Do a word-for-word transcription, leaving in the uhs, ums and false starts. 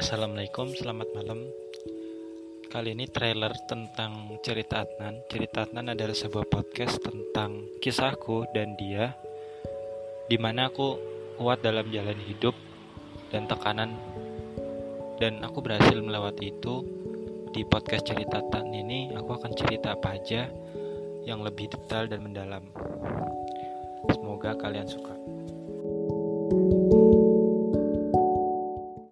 Assalamualaikum, selamat malam. Kali ini trailer tentang cerita Adnan. Cerita Adnan adalah sebuah podcast tentang kisahku dan dia, dimana aku kuat dalam jalan hidup dan tekanan, dan aku berhasil melewati itu. Di podcast cerita Adnan ini aku akan cerita apa aja yang lebih detail dan mendalam. Semoga kalian suka.